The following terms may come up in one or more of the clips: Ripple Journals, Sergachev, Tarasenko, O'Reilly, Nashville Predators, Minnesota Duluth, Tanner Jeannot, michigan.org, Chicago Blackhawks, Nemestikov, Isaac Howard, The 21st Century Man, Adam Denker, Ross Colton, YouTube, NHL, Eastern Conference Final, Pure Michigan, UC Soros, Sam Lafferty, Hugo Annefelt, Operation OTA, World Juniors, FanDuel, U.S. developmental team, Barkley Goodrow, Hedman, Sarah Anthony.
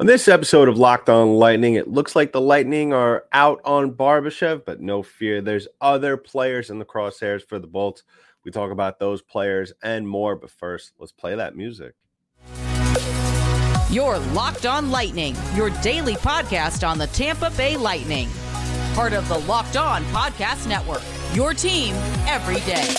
On this episode of Locked on Lightning, it looks like the Lightning are out on Barbashev, but no fear. There's other players in the crosshairs for the Bolts. We talk about those players and more, but first, let's play that music. You're Locked on Lightning, your daily podcast on the Tampa Bay Lightning. Part of the Locked on Podcast Network, your team every day.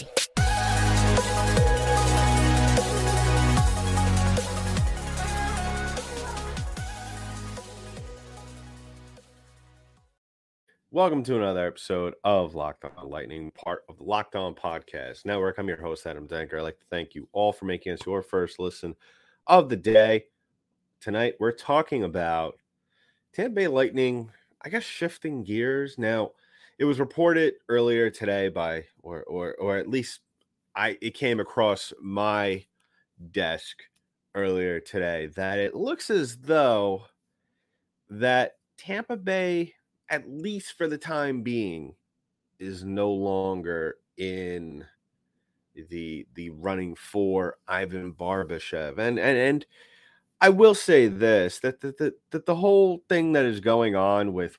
Welcome to another episode of Locked on Lightning, part of the Locked on Podcast Network. I'm your host, Adam Denker. I'd like to thank you all for making us your first listen of the day. Tonight, we're talking about Tampa Bay Lightning, I guess, shifting gears. Now, it was reported earlier today by, or at least it came across my desk earlier today, that it looks as though that Tampa Bay, at least for the time being, is no longer in the running for Ivan Barbashev. And I will say this, that the whole thing that is going on with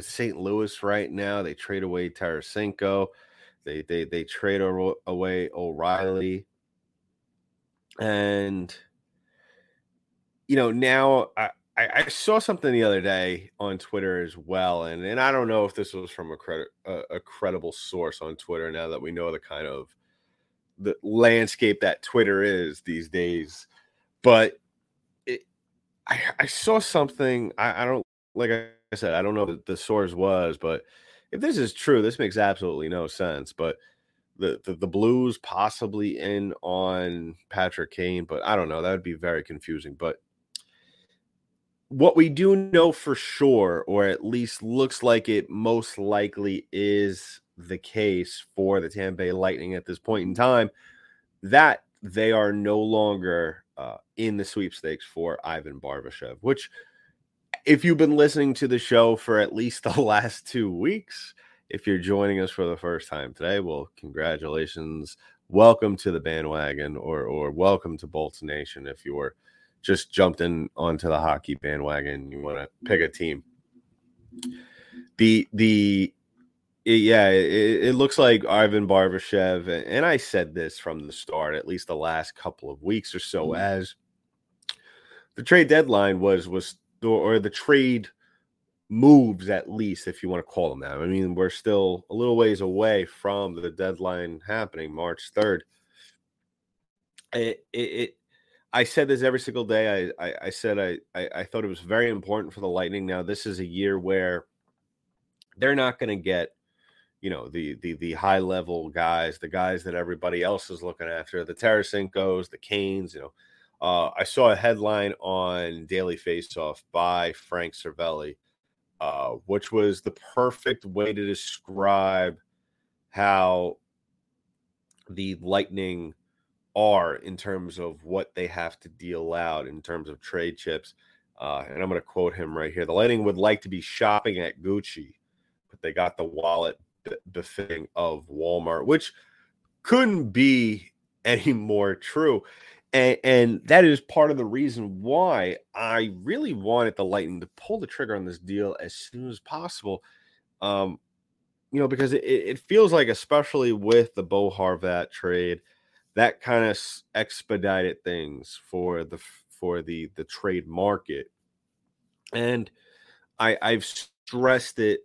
St. Louis right now, they trade away Tarasenko, they trade away O'Reilly, and you know, now I saw something the other day on Twitter as well, and I don't know if this was from a credible source on Twitter now that we know the kind of the landscape that Twitter is these days. But I saw something, I don't, like I said, I don't know what the source was, but if this is true, this makes absolutely no sense. But the Blues possibly in on Patrick Kane, but I don't know, that would be very confusing. But what we do know for sure, or at least looks like it most likely is the case for the Tampa Bay Lightning at this point in time, that they are no longer in the sweepstakes for Ivan Barbashev, which, if you've been listening to the show for at least the last 2 weeks, if you're joining us for the first time today, well, congratulations. Welcome to the bandwagon, or welcome to Bolts Nation if you were just jumped in onto the hockey bandwagon. You want to pick a team. It looks like Ivan Barbashev, and I said this from the start, at least the last couple of weeks or so, as the trade deadline was, or the trade moves, at least, if you want to call them that. I mean, we're still a little ways away from the deadline happening, March 3rd. I said this every single day. I said I thought it was very important for the Lightning. Now, this is a year where they're not going to get, you know, the high level guys, the guys that everybody else is looking after, the Tarasenko's, the Canes. You know, I saw a headline on Daily Faceoff by Frank Cervelli, which was the perfect way to describe how the Lightning are in terms of what they have to deal out in terms of trade chips. And I'm going to quote him right here. The Lightning would like to be shopping at Gucci, but they got the wallet befitting of Walmart, which couldn't be any more true. And that is part of the reason why I really wanted the Lightning to pull the trigger on this deal as soon as possible. You know, because it feels like, especially with the Bo Horvat trade, that kind of expedited things for the trade market. And I've stressed it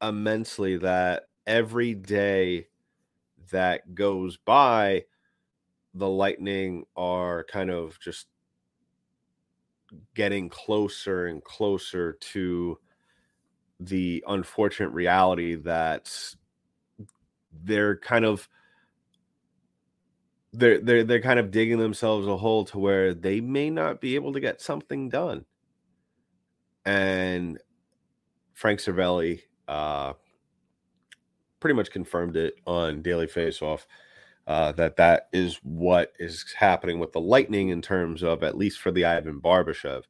immensely that every day that goes by, the Lightning are kind of just getting closer and closer to the unfortunate reality that they're kind of they're kind of digging themselves a hole to where they may not be able to get something done. And Frank Cervelli pretty much confirmed it on Daily Faceoff that is what is happening with the Lightning in terms of, at least for the Ivan Barbashev.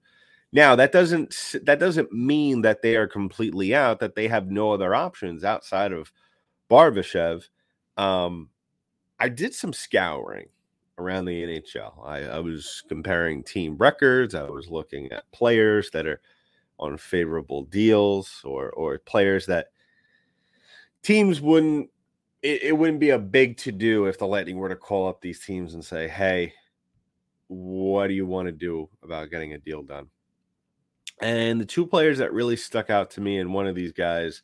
Now, that doesn't mean that they are completely out, that they have no other options outside of Barbashev. I did some scouring around the NHL. I was comparing team records. I was looking at players that are on favorable deals or players that teams wouldn't, it wouldn't be a big to-do if the Lightning were to call up these teams and say, hey, what do you want to do about getting a deal done? And the two players that really stuck out to me, and one of these guys,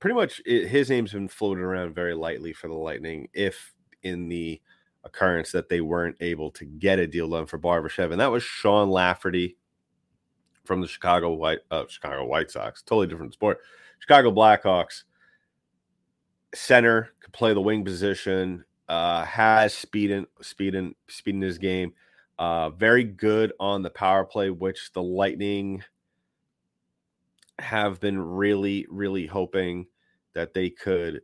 pretty much his name's been floated around very lightly for the Lightning if in the occurrence that they weren't able to get a deal done for Barbashev, and that was Sean Lafferty from the Chicago White Sox, totally different sport, Chicago Blackhawks. Center, could play the wing position, has speed in his game, very good on the power play, which the Lightning have been really, really hoping that they could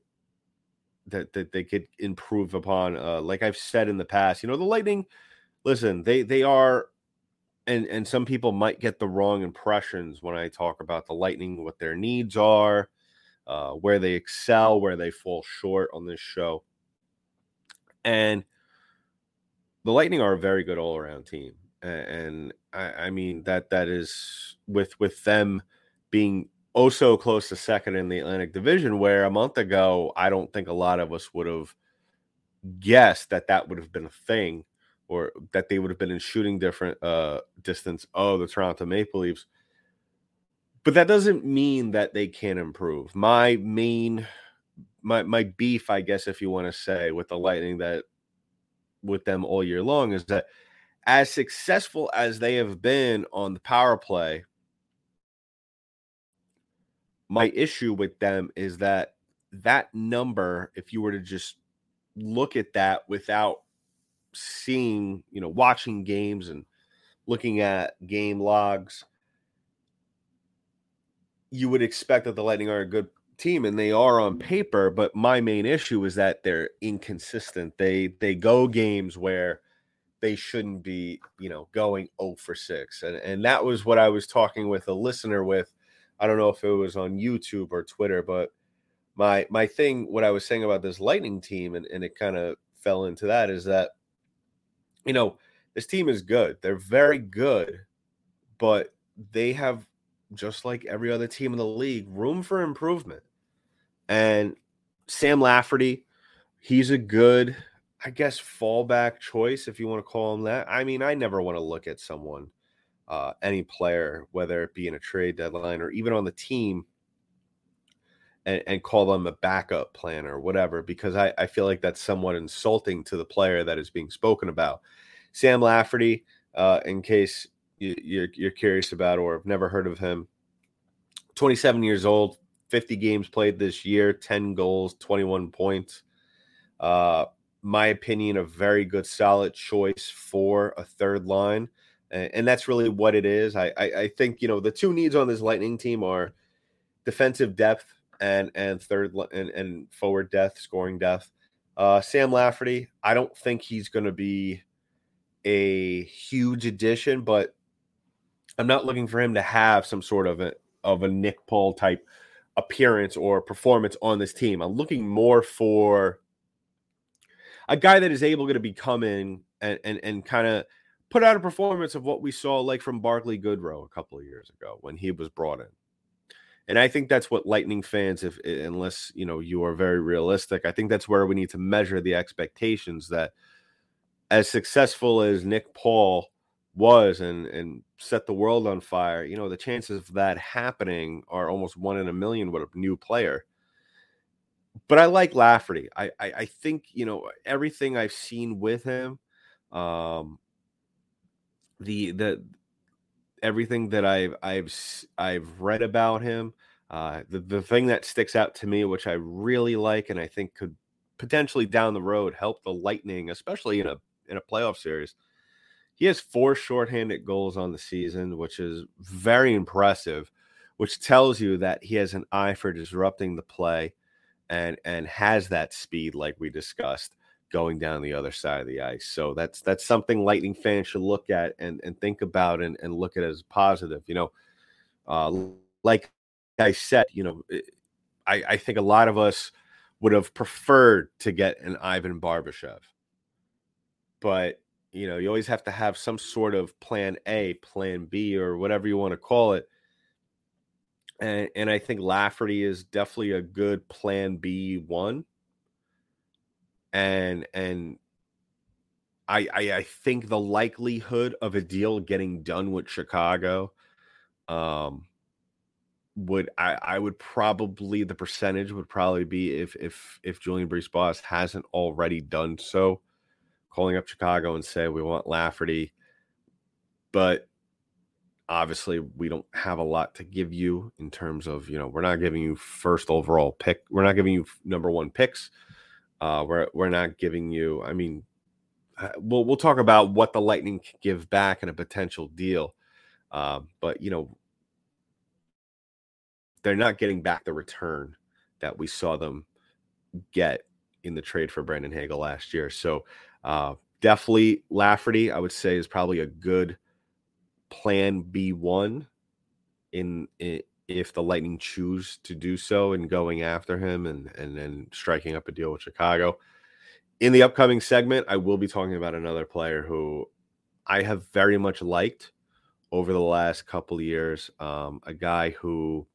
that they could improve upon. Like I've said in the past, the Lightning, listen, they are, and some people might get the wrong impressions when I talk about the Lightning, what their needs are, where they excel, where they fall short on this show. And the Lightning are a very good all-around team. And I mean, that is with them being oh so close to second in the Atlantic Division, where a month ago, I don't think a lot of us would have guessed that would have been a thing, or that they would have been in shooting distance of the Toronto Maple Leafs. But that doesn't mean that they can't improve. My beef, I guess, if you want to say, with the Lightning, that with them all year long, is that as successful as they have been on the power play, my issue with them is that number, if you were to just look at that without seeing, watching games and looking at game logs, you would expect that the Lightning are a good team, and they are on paper. But my main issue is that they're inconsistent. They go games where they shouldn't be, going 0 for 6. And that was what I was talking with a listener with. I don't know if it was on YouTube or Twitter, but my thing, what I was saying about this Lightning team, and it kind of fell into that, is that, this team is good. They're very good, but they have, just like every other team in the league, room for improvement. And Sam Lafferty, he's a good, I guess, fallback choice, if you want to call him that. I mean, I never want to look at someone, any player, whether it be in a trade deadline or even on the team, and call them a backup plan or whatever, because I feel like that's somewhat insulting to the player that is being spoken about. Sam Lafferty, in case you're curious about or have never heard of him, 27 years old, 50 games played this year, 10 goals, 21 points. My opinion, a very good, solid choice for a third line. And that's really what it is. I think, the two needs on this Lightning team are defensive depth and third and forward depth, scoring depth. Sam Lafferty, I don't think he's going to be a huge addition, but I'm not looking for him to have some sort of a Nick Paul type appearance or performance on this team. I'm looking more for a guy that is able to come in and kind of put out a performance of what we saw like from Barkley Goodrow a couple of years ago when he was brought in. And I think that's what Lightning fans, unless you are very realistic, I think that's where we need to measure the expectations, that as successful as Nick Paul was and set the world on fire, the chances of that happening are almost 1 in a million with a new player. But I like Lafferty. I think, everything I've seen with him, the everything that I've read about him, the thing that sticks out to me, which I really like, and I think could potentially down the road help the Lightning, especially in a playoff series. He has 4 shorthanded goals on the season, which is very impressive, which tells you that he has an eye for disrupting the play and has that speed, like we discussed, going down the other side of the ice. So that's something Lightning fans should look at and think about and look at as positive. Like I said, I think a lot of us would have preferred to get an Ivan Barbashev. But, you know, you always have to have some sort of plan A, plan B, or whatever you want to call it. And I think Lafferty is definitely a good plan B one. And I think the likelihood of a deal getting done with Chicago would probably be if Julien BriseBois hasn't already done so, calling up Chicago and say, we want Lafferty, but obviously we don't have a lot to give you in terms of, you know, we're not giving you first overall pick. We're not giving you number one picks. We're not giving you, I mean, we'll talk about what the Lightning can give back in a potential deal. But, you know, they're not getting back the return that we saw them get in the trade for Brandon Hagel last year. So definitely Lafferty, I would say, is probably a good plan B1 in if the Lightning choose to do so and going after him and then striking up a deal with Chicago. In the upcoming segment, I will be talking about another player who I have very much liked over the last couple of years, a guy who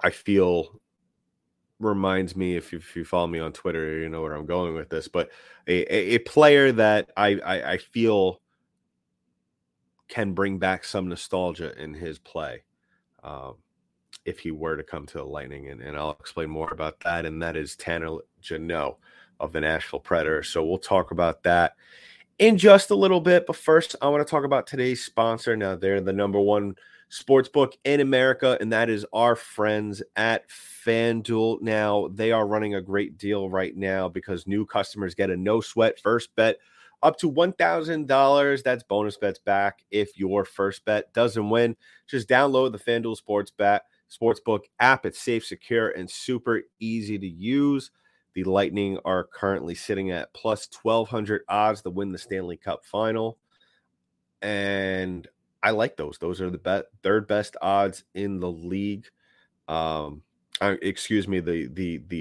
I feel reminds me, if you follow me on Twitter, you know where I'm going with this, but a player that I feel can bring back some nostalgia in his play if he were to come to the Lightning. And I'll explain more about that. And that is Tanner Jeannot of the Nashville Predators. So we'll talk about that in just a little bit. But first, I want to talk about today's sponsor. Now, they're the number one sportsbook in America, and that is our friends at FanDuel. Now, they are running a great deal right now because new customers get a no-sweat first bet up to $1,000. That's bonus bets back if your first bet doesn't win. Just download the FanDuel Sportsbook app. It's safe, secure, and super easy to use. The Lightning are currently sitting at plus 1,200 odds to win the Stanley Cup Final. And I like those. Those are the third best odds in the league. The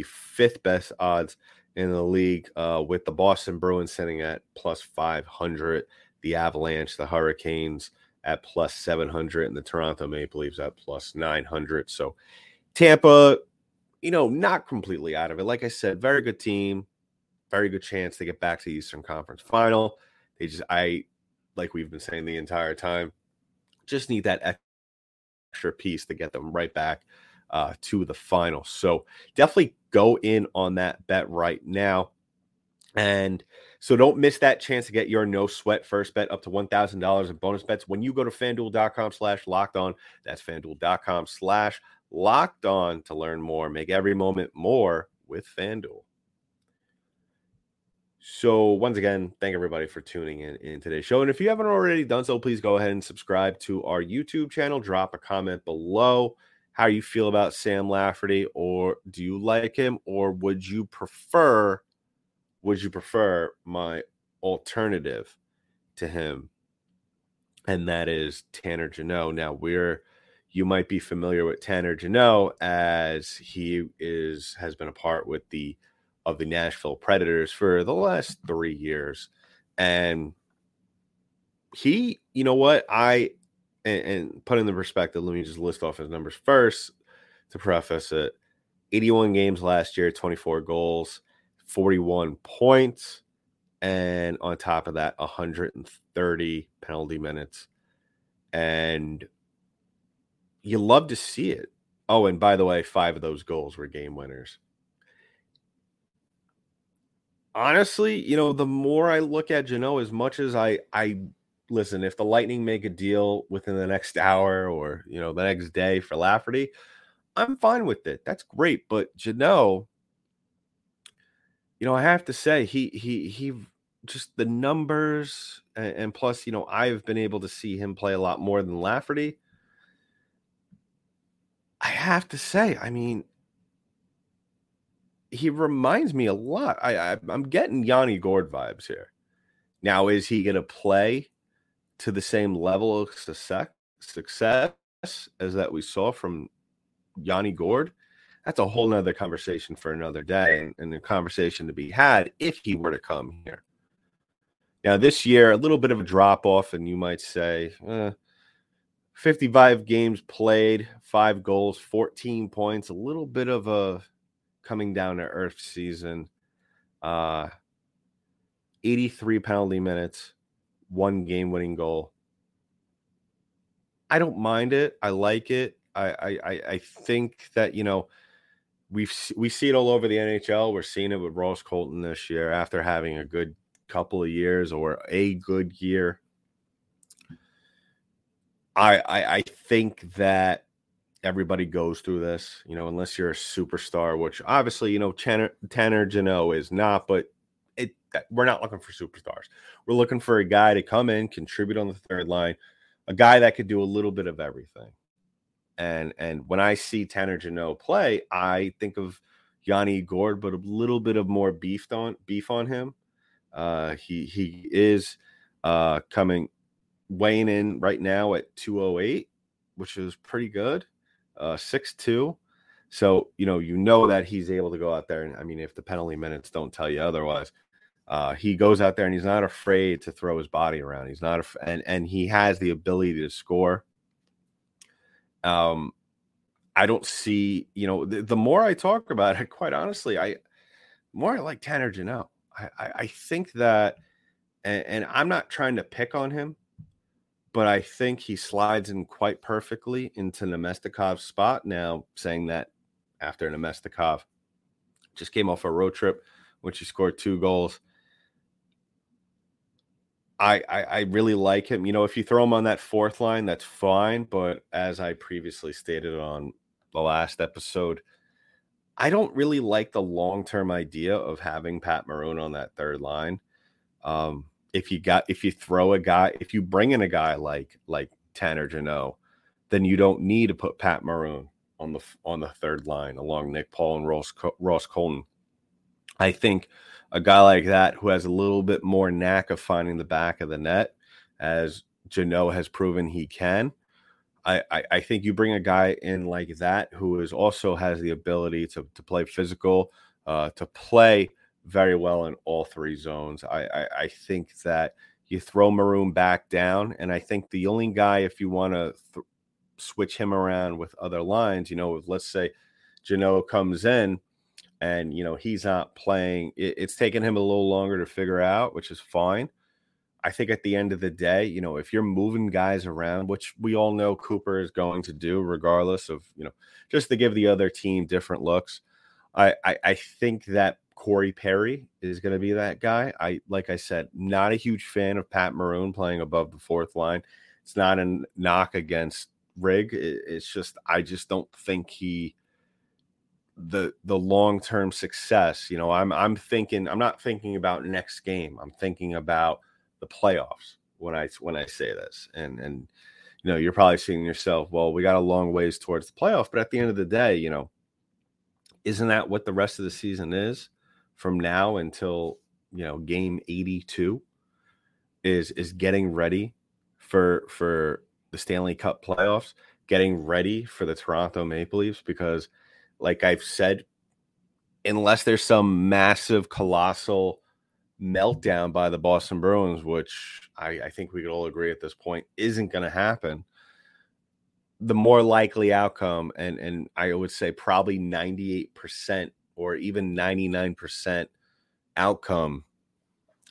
fifth best odds in the league, with the Boston Bruins sitting at plus 500, the Avalanche, the Hurricanes at plus 700, and the Toronto Maple Leafs at plus 900. So Tampa, you know, not completely out of it. Like I said, very good team, very good chance to get back to the Eastern Conference Final. They just, like we've been saying the entire time, just need that extra piece to get them right back to the final. So definitely go in on that bet right now. And so don't miss that chance to get your no sweat first bet up to $1,000 in bonus bets when you go to fanduel.com/lockedon. That's fanduel.com/lockedon to learn more. Make every moment more with FanDuel. So once again, thank everybody for tuning in today's show. And if you haven't already done so, please go ahead and subscribe to our YouTube channel. Drop a comment below how you feel about Sam Lafferty, or do you like him, or would you prefer my alternative to him? And that is Tanner Jeannot. Now, you might be familiar with Tanner Jeannot as he has been a part with the Nashville Predators for the last 3 years. And he, you know what, and put in the perspective, let me just list off his numbers first to preface it. 81 games last year, 24 goals, 41 points. And on top of that, 130 penalty minutes. And you love to see it. Oh, and by the way, 5 of those goals were game winners. Honestly, you know, the more I look at Jeannot, as much as I listen, if the Lightning make a deal within the next hour or, you know, the next day for Lafferty, I'm fine with it. That's great. But Jeannot, you know, I have to say he just the numbers and plus, you know, I've been able to see him play a lot more than Lafferty. I have to say, I mean, he reminds me a lot. I'm getting Yanni Gourde vibes here. Now, is he going to play to the same level of success as that we saw from Yanni Gourde? that's a whole nother conversation for another day, and a conversation to be had if he were to come here. Now, this year, a little bit of a drop-off, and you might say, 55 games played, 5 goals, 14 points, a little bit of a coming down to earth season, 83 penalty minutes, 1 game-winning goal. I don't mind it. I like it. I think that, you know, we see it all over the NHL. We're seeing it with Ross Colton this year after having a good couple of years or a good year. I think that everybody goes through this, you know, unless you're a superstar, which obviously, you know, Tanner Jeannot is not, but we're not looking for superstars. We're looking for a guy to come in, contribute on the third line, a guy that could do a little bit of everything. And when I see Tanner Jeannot play, I think of Yanni Gourde, but a little bit of more beef on him. He is weighing in right now at 208, which is pretty good, 6'2". So, you know that he's able to go out there. And I mean, if the penalty minutes don't tell you otherwise, he goes out there and he's not afraid to throw his body around. He's not, and he has the ability to score. I don't see, the more I talk about it, quite honestly, I like Tanner Jeannot. I think that, and I'm not trying to pick on him, but I think he slides in quite perfectly into Nemestikov's spot. Now, saying that after Nemestikov just came off a road trip, which he scored 2 goals. I really like him. If you throw him on that fourth line, that's fine. But as I previously stated on the last episode, I don't really like the long-term idea of having Pat Maroon on that third line. If you bring in a guy like Tanner Jeannot, then you don't need to put Pat Maroon on the third line along Nick Paul and Ross Colton. I think a guy like that who has a little bit more knack of finding the back of the net, as Jeannot has proven he can, I think you bring a guy in like that who is also has the ability to play physical, to play very well in all three zones. I think that you throw Maroon back down, and I think the only guy, if you want to switch him around with other lines, let's say Jeannot comes in, and, he's not playing. It's taken him a little longer to figure out, which is fine. I think at the end of the day, if you're moving guys around, which we all know Cooper is going to do regardless of, just to give the other team different looks, I think that Corey Perry is going to be that guy. Like I said, not a huge fan of Pat Maroon playing above the fourth line. It's not a knock against Rigg. It's just I just don't think he – the long-term success, I'm not thinking about next game. I'm thinking about the playoffs when I say this, and you're probably seeing yourself, well, we got a long ways towards the playoff, but at the end of the day, isn't that what the rest of the season is from now until, game 82 is getting ready for the Stanley Cup playoffs, getting ready for the Toronto Maple Leafs, because like I've said, unless there's some massive, colossal meltdown by the Boston Bruins, which I think we could all agree at this point isn't going to happen, the more likely outcome, and I would say probably 98% or even 99% outcome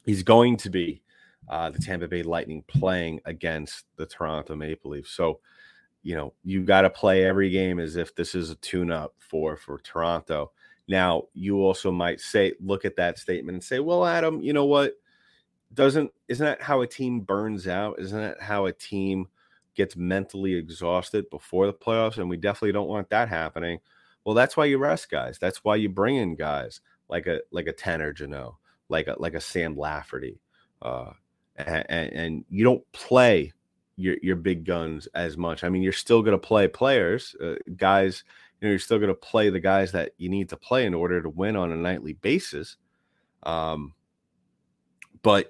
is going to be the Tampa Bay Lightning playing against the Toronto Maple Leafs. So, you got to play every game as if this is a tune-up for Toronto. Now, you also might say, look at that statement and say, well, Adam, you know what? Isn't that how a team burns out? Isn't that how a team gets mentally exhausted before the playoffs? And we definitely don't want that happening. Well, that's why you rest guys. That's why you bring in guys like a Tanner Jeannot, like a Sam Lafferty, and you don't play your big guns as much. I mean, you're still going to play players, guys, you're still going to play the guys that you need to play in order to win on a nightly basis. But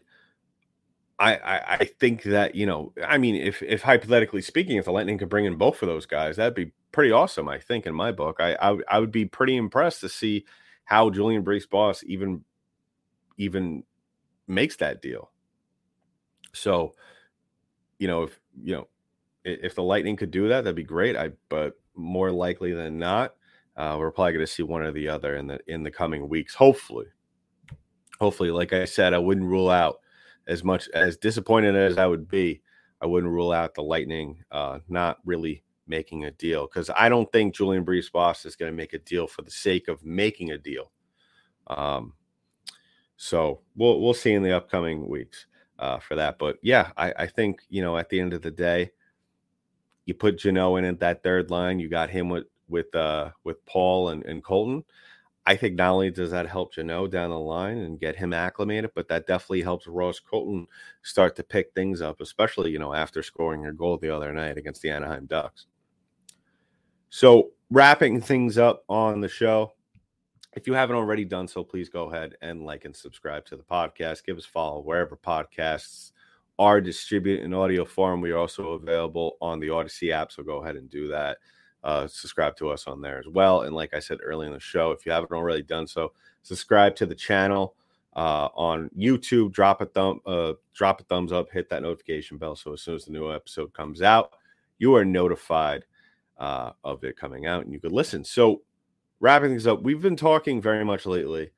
I think that, if hypothetically speaking, if the Lightning could bring in both of those guys, that'd be pretty awesome, I think, in my book. I would be pretty impressed to see how Julien BriseBois even makes that deal. So, if the Lightning could do that, that'd be great. But more likely than not, we're probably going to see one or the other in the coming weeks. Hopefully, like I said, I wouldn't rule out, as much as disappointed as I would be, I wouldn't rule out the Lightning not really making a deal, because I don't think Julien BriseBois is going to make a deal for the sake of making a deal. So we'll see in the upcoming weeks for that. But yeah, I think, at the end of the day, you put Jeannot in at that third line. You got him with Paul and Colton. I think not only does that help Jeannot down the line and get him acclimated, but that definitely helps Ross Colton start to pick things up, especially, after scoring your goal the other night against the Anaheim Ducks. So wrapping things up on the show, if you haven't already done so, please go ahead and like and subscribe to the podcast. Give us a follow wherever podcasts are distributed in audio form. We are also available on the Odyssey app, so go ahead and do that. Subscribe to us on there as well. And like I said early in the show, if you haven't already done so, subscribe to the channel on YouTube. Drop a thumbs up, hit that notification bell, so as soon as the new episode comes out, you are notified of it coming out and you could listen. So wrapping things up, we've been talking very much lately,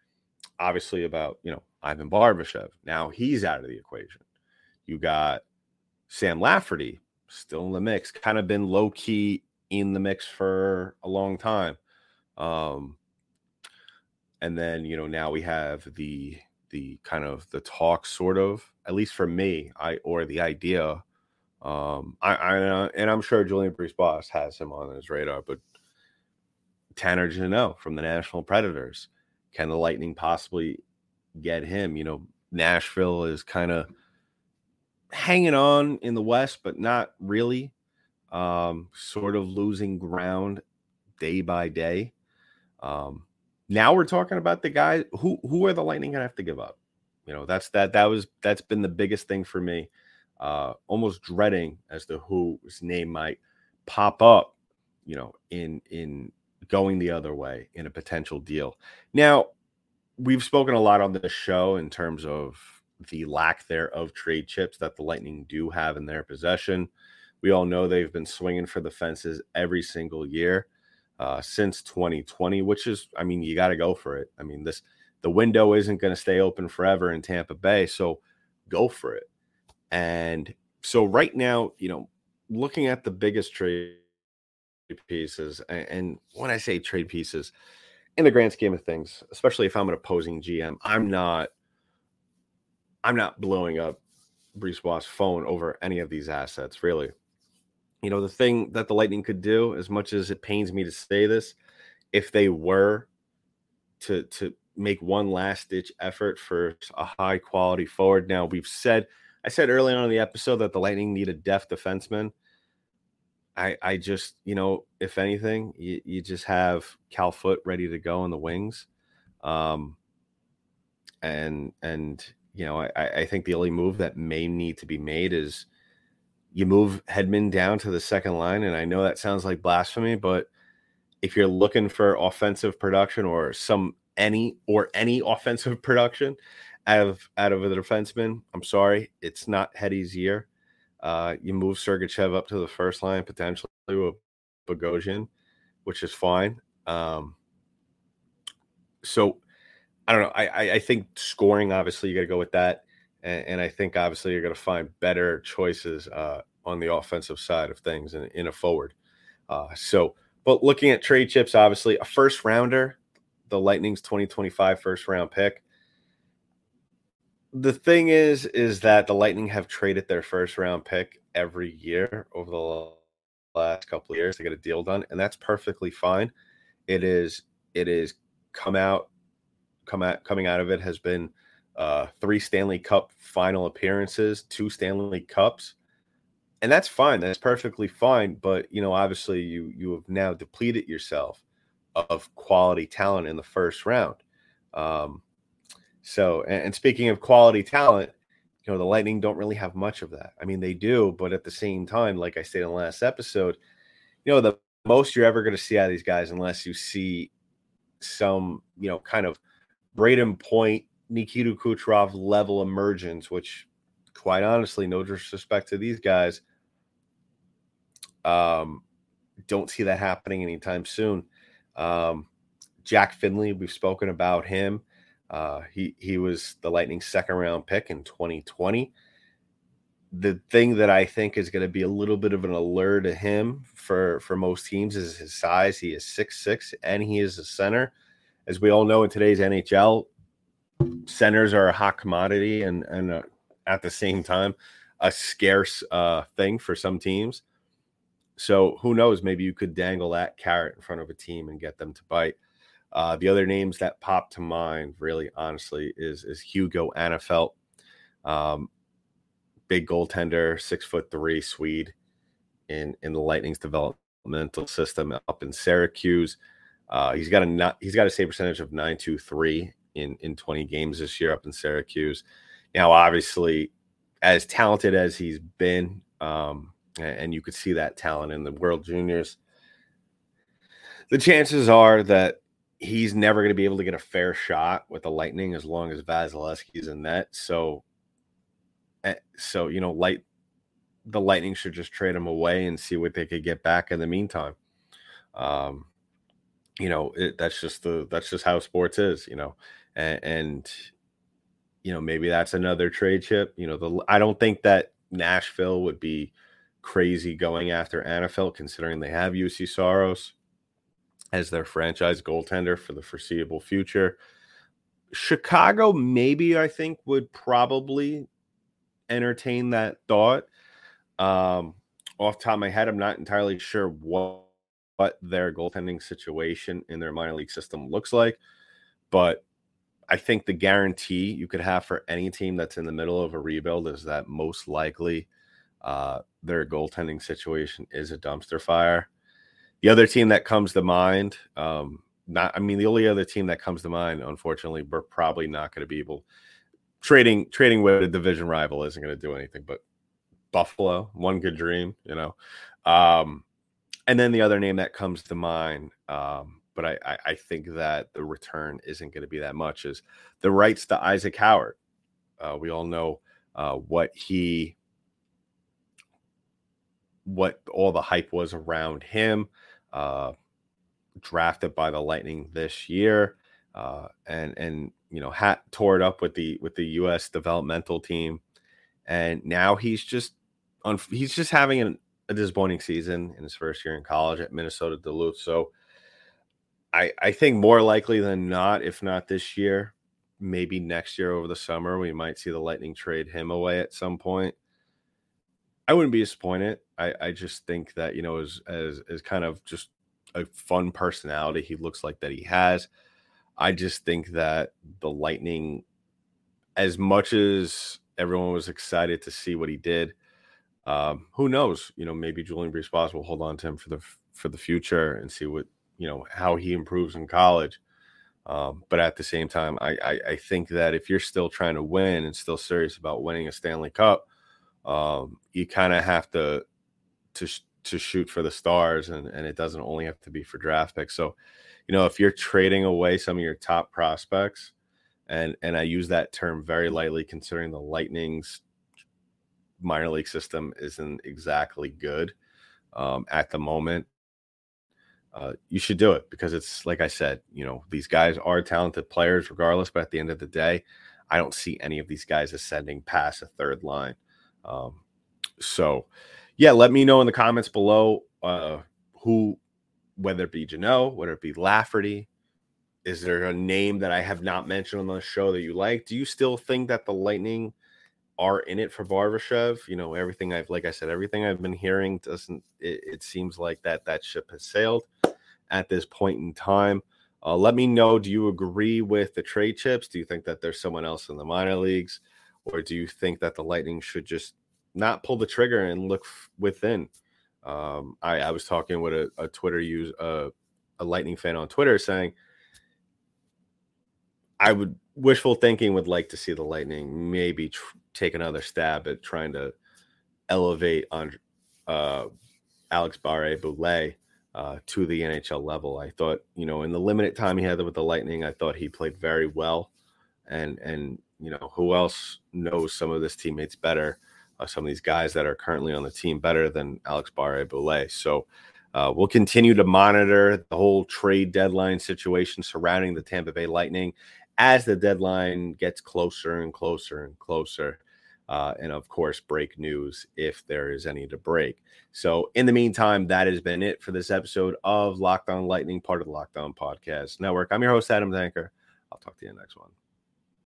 obviously, about Ivan Barbashev. Now he's out of the equation. You got Sam Lafferty still in the mix, kind of been low key in the mix for a long time. And then, now we have the kind of the talk, sort of, at least for me, or the idea. And I'm sure Julien BriseBois has him on his radar, but Tanner Jeannot from the Nashville Predators, can the Lightning possibly get him? Nashville is kind of hanging on in the West, but not really. Sort of losing ground day by day. Now we're talking about the guys who are the Lightning gonna have to give up. That's been the biggest thing for me. Almost dreading as to whose name might pop up, in going the other way in a potential deal. Now, we've spoken a lot on the show in terms of the lack there of trade chips that the Lightning do have in their possession. We all know they've been swinging for the fences every single year since 2020, which is, you got to go for it. The window isn't going to stay open forever in Tampa Bay, so go for it. And so right now, looking at the biggest trade pieces, and when I say trade pieces, in the grand scheme of things, especially if I'm an opposing GM, I'm not blowing up BriseBois' phone over any of these assets, really. The thing that the Lightning could do, as much as it pains me to say this, if they were to make one last-ditch effort for a high-quality forward. Now, I said early on in the episode that the Lightning need a depth defenseman. I just, if anything, you just have Cal Foote ready to go in the wings. I think the only move that may need to be made is you move Hedman down to the second line. And I know that sounds like blasphemy, but if you're looking for offensive production or any offensive production out of a defenseman, I'm sorry, it's not Heddy's year. You move Sergachev up to the first line, potentially with Bogosian, which is fine. I don't know. I think scoring, obviously, you got to go with that. And I think, obviously, you're going to find better choices on the offensive side of things in a forward. But looking at trade chips, obviously, a first rounder, the Lightning's 2025 first round pick. The thing is that the Lightning have traded their first round pick every year over the last couple of years to get a deal done. And that's perfectly fine. It is coming out of it has been 3 Stanley Cup final appearances, 2 Stanley Cups, and that's fine. That's perfectly fine. But obviously, you have now depleted yourself of quality talent in the first round. And speaking of quality talent, the Lightning don't really have much of that. They do, but at the same time, like I said in the last episode, the most you're ever going to see out of these guys, unless you see some, you know, kind of Braden Point, Nikita Kucherov level emergence, which quite honestly, no disrespect to these guys, don't see that happening anytime soon. Jack Finley, we've spoken about him. He was the Lightning's second round pick in 2020. The thing that I think is going to be a little bit of an allure to him for most teams is his size. He is 6'6", and he is a center. As we all know, in today's NHL, centers are a hot commodity and at the same time, a scarce thing for some teams. So who knows? Maybe you could dangle that carrot in front of a team and get them to bite. The other names that pop to mind, really, honestly, is Hugo Annefelt, big goaltender, 6'3" Swede in the Lightning's developmental system up in Syracuse. He's got a save percentage of .923 in 20 games this year up in Syracuse. Now, obviously, as talented as he's been, and you could see that talent in the World Juniors, the chances are that he's never going to be able to get a fair shot with the Lightning as long as Vasilevsky's in net. So you know, the Lightning should just trade him away and see what they could get back in the meantime. That's just how sports is, you know, and you know, maybe that's another trade chip. You know, I don't think that Nashville would be crazy going after Annefelt, considering they have UC Soros as their franchise goaltender for the foreseeable future. Chicago, maybe, I think, would probably entertain that thought. Off the top of my head, I'm not entirely sure what their goaltending situation in their minor league system looks like, but I think the guarantee you could have for any team that's in the middle of a rebuild is that most likely their goaltending situation is a dumpster fire. The other team that comes to mind, the only other team that comes to mind, unfortunately, we're probably not going to be able. Trading with a division rival isn't going to do anything, but Buffalo, one could dream, you know. And then the other name that comes to mind, but I think that the return isn't going to be that much, is the rights to Isaac Howard. We all know what all the hype was around him, drafted by the Lightning this year, and you know, tore it up with the U.S. developmental team, and now he's just having a disappointing season in his first year in college at Minnesota Duluth. So I think more likely than not, if not this year, maybe next year over the summer, we might see the Lightning trade him away at some point. I wouldn't be disappointed. I just think that, you know, as kind of just a fun personality he looks like that he has, I just think that the Lightning, as much as everyone was excited to see what he did, who knows? You know, maybe Julien BriseBois will hold on to him for the future and see what, you know, how he improves in college. But at the same time, I think that if you're still trying to win and still serious about winning a Stanley Cup, you kind of have to shoot for the stars, and it doesn't only have to be for draft picks. So, you know, if you're trading away some of your top prospects, and I use that term very lightly, considering the Lightning's minor league system isn't exactly good at the moment, you should do it, because it's, like I said, you know, these guys are talented players regardless, but at the end of the day, I don't see any of these guys ascending past a third line. So yeah, let me know in the comments below, whether it be Jeannot, whether it be Lafferty, is there a name that I have not mentioned on the show that you like? Do you still think that the Lightning are in it for Barbashev? You know, everything I've been hearing it seems like that ship has sailed at this point in time. Let me know, do you agree with the trade chips? Do you think that there's someone else in the minor leagues, or do you think that the Lightning should just not pull the trigger and look within? I was talking with a Twitter user, a Lightning fan on Twitter, saying I would, wishful thinking, would like to see the Lightning maybe take another stab at trying to elevate on Alex Barre Boulet to the NHL level. I thought, you know, in the limited time he had with the Lightning, I thought he played very well. And you know, who else knows some of his teammates better, some of these guys that are currently on the team better than Alex Barre-Boulet. So we'll continue to monitor the whole trade deadline situation surrounding the Tampa Bay Lightning as the deadline gets closer and closer and closer. And, of course, break news if there is any to break. So, in the meantime, that has been it for this episode of Locked on Lightning, part of the Locked on Podcast Network. I'm your host, Adam Denker. I'll talk to you in the next one.